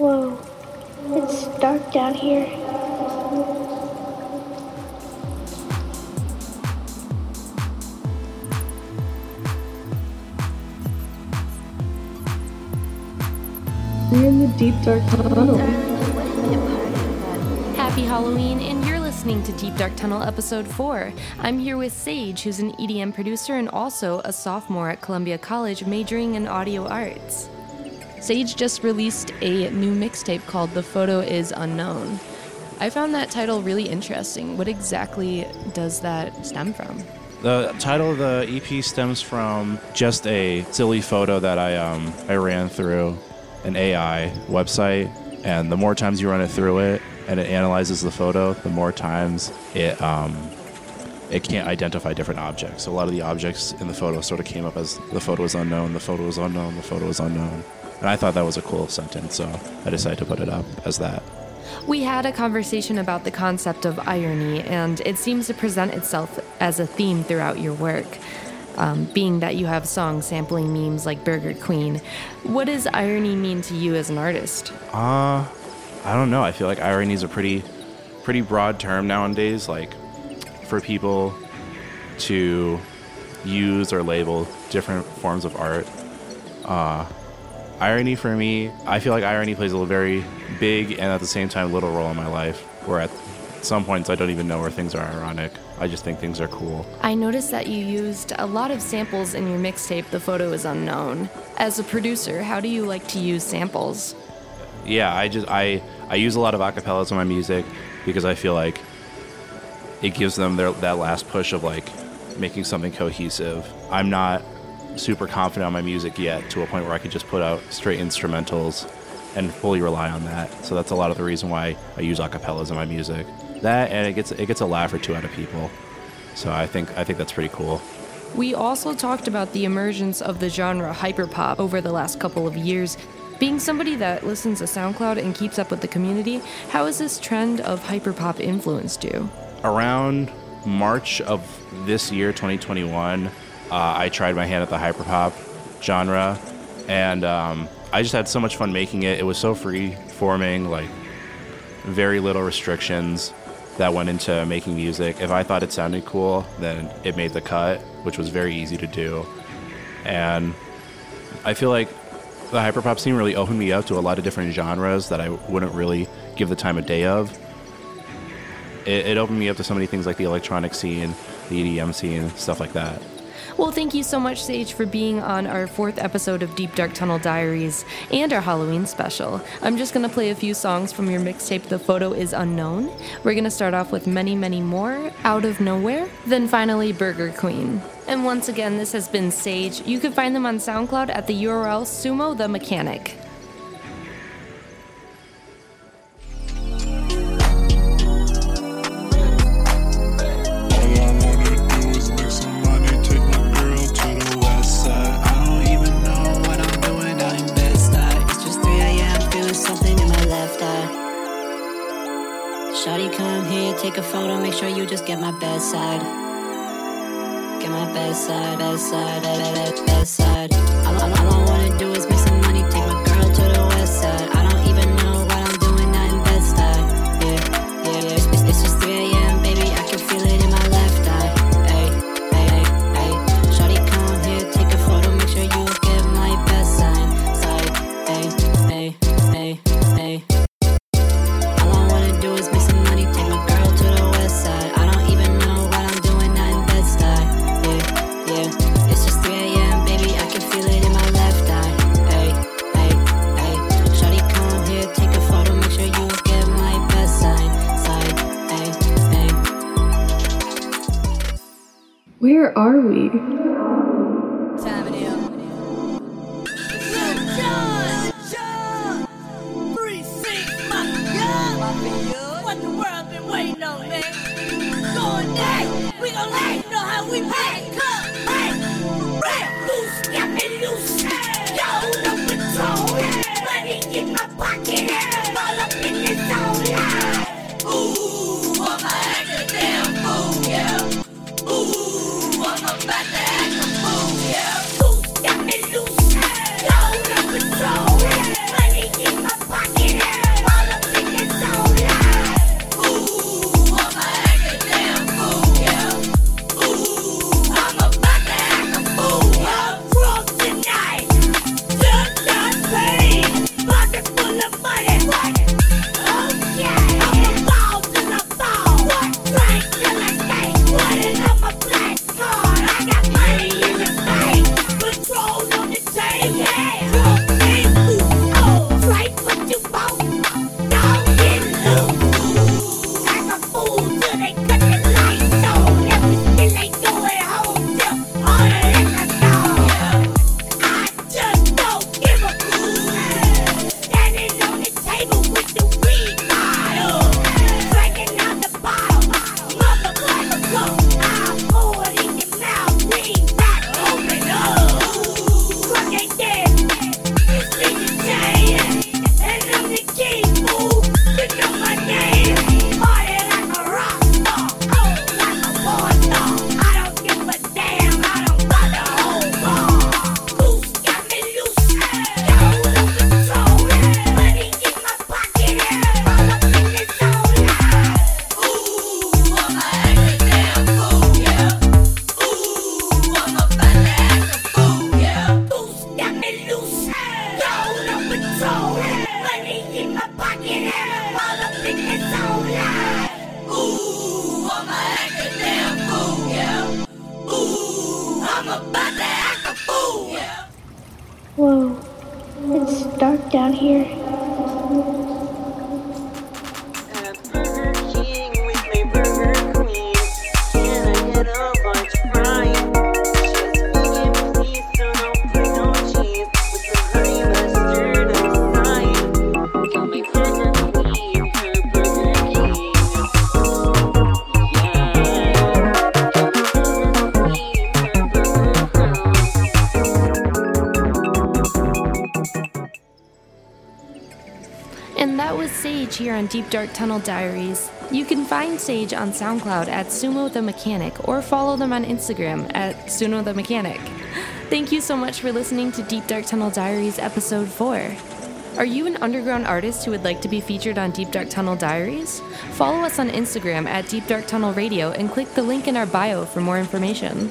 Whoa, it's dark down here. We're in the deep dark tunnel. Happy Halloween, and you're listening to Deep Dark Tunnel Episode 4. I'm here with Sage, who's an EDM producer and also a sophomore at Columbia College majoring in audio arts. Sage just released a new mixtape called The Photo Is Unknown. I found that title really interesting. What exactly does that stem from? The title of the EP stems from just a silly photo that I ran through an AI website, and the more times you run it through it and it analyzes the photo, the more times it can't identify different objects. So a lot of the objects in the photo sort of came up as the photo is unknown, the photo is unknown, the photo is unknown. And I thought that was a cool sentence, so I decided to put it up as that. We had a conversation about the concept of irony, and it seems to present itself as a theme throughout your work. Being that you have songs sampling memes like Burger Queen, what does irony mean to you as an artist? I don't know. I feel like irony is a pretty broad term nowadays, like for people to use or label different forms of art. Irony for me, I feel like irony plays a very big and at the same time little role in my life, where at some points I don't even know where things are ironic. I just think things are cool. I noticed that you used a lot of samples in your mixtape, The Photo Is Unknown. As a producer, how do you like to use samples? Yeah, I use a lot of acapellas in my music because I feel like it gives them that last push of like making something cohesive. I'm not super confident on my music yet to a point where I could just put out straight instrumentals and fully rely on that. So that's a lot of the reason why I use acapellas in my music. That, and it gets a laugh or two out of people, so I think that's pretty cool. We also talked about the emergence of the genre hyperpop over the last couple of years. Being somebody that listens to SoundCloud and keeps up with the community, how has this trend of hyperpop influenced you? Around March of this year, 2021, I tried my hand at the hyperpop genre, and I just had so much fun making it. It was so free-forming, like very little restrictions that went into making music. If I thought it sounded cool, then it made the cut, which was very easy to do. And I feel like the hyperpop scene really opened me up to a lot of different genres that I wouldn't really give the time of day of. It opened me up to so many things like the electronic scene, the EDM scene, stuff like that. Well, thank you so much, Sage, for being on our 4th episode of Deep Dark Tunnel Diaries and our Halloween special. I'm just going to play a few songs from your mixtape, The Photo Is Unknown. We're going to start off with Many, Many More, Out of Nowhere, then finally Burger Queen. And once again, this has been Sage. You can find them on SoundCloud at the URL Sumo the Mechanic. Shawty, come here, take a photo, make sure you just get my bedside. Get my bedside, bedside, bedside, bedside. All I wanna do is make some money, take my girl to the west side. I don't even know what I'm doing, not in bedside. Yeah, yeah, yeah. It's just 3 a.m., baby, I can feel it in my left eye. Ay, ay, ay, ay. Shawty, come here, take a photo, make sure you get my bedside. Side, ay, ay, ay, ay. Where are we? Ooh, I'm about to act a fool. so high. Money in my pocket and I'm all up in it so high. Ooh, I'ma act a damn fool, yeah. Ooh, I'm about to act a fool, yeah. Whoa, it's dark down here. Here on Deep Dark Tunnel Diaries. You can find Sage on SoundCloud at Sumo the Mechanic or follow them on Instagram at Sumo the Mechanic. Thank you so much for listening to Deep Dark Tunnel Diaries Episode 4. Are you an underground artist who would like to be featured on Deep Dark Tunnel Diaries? Follow us on Instagram at Deep Dark Tunnel Radio and click the link in our bio for more information.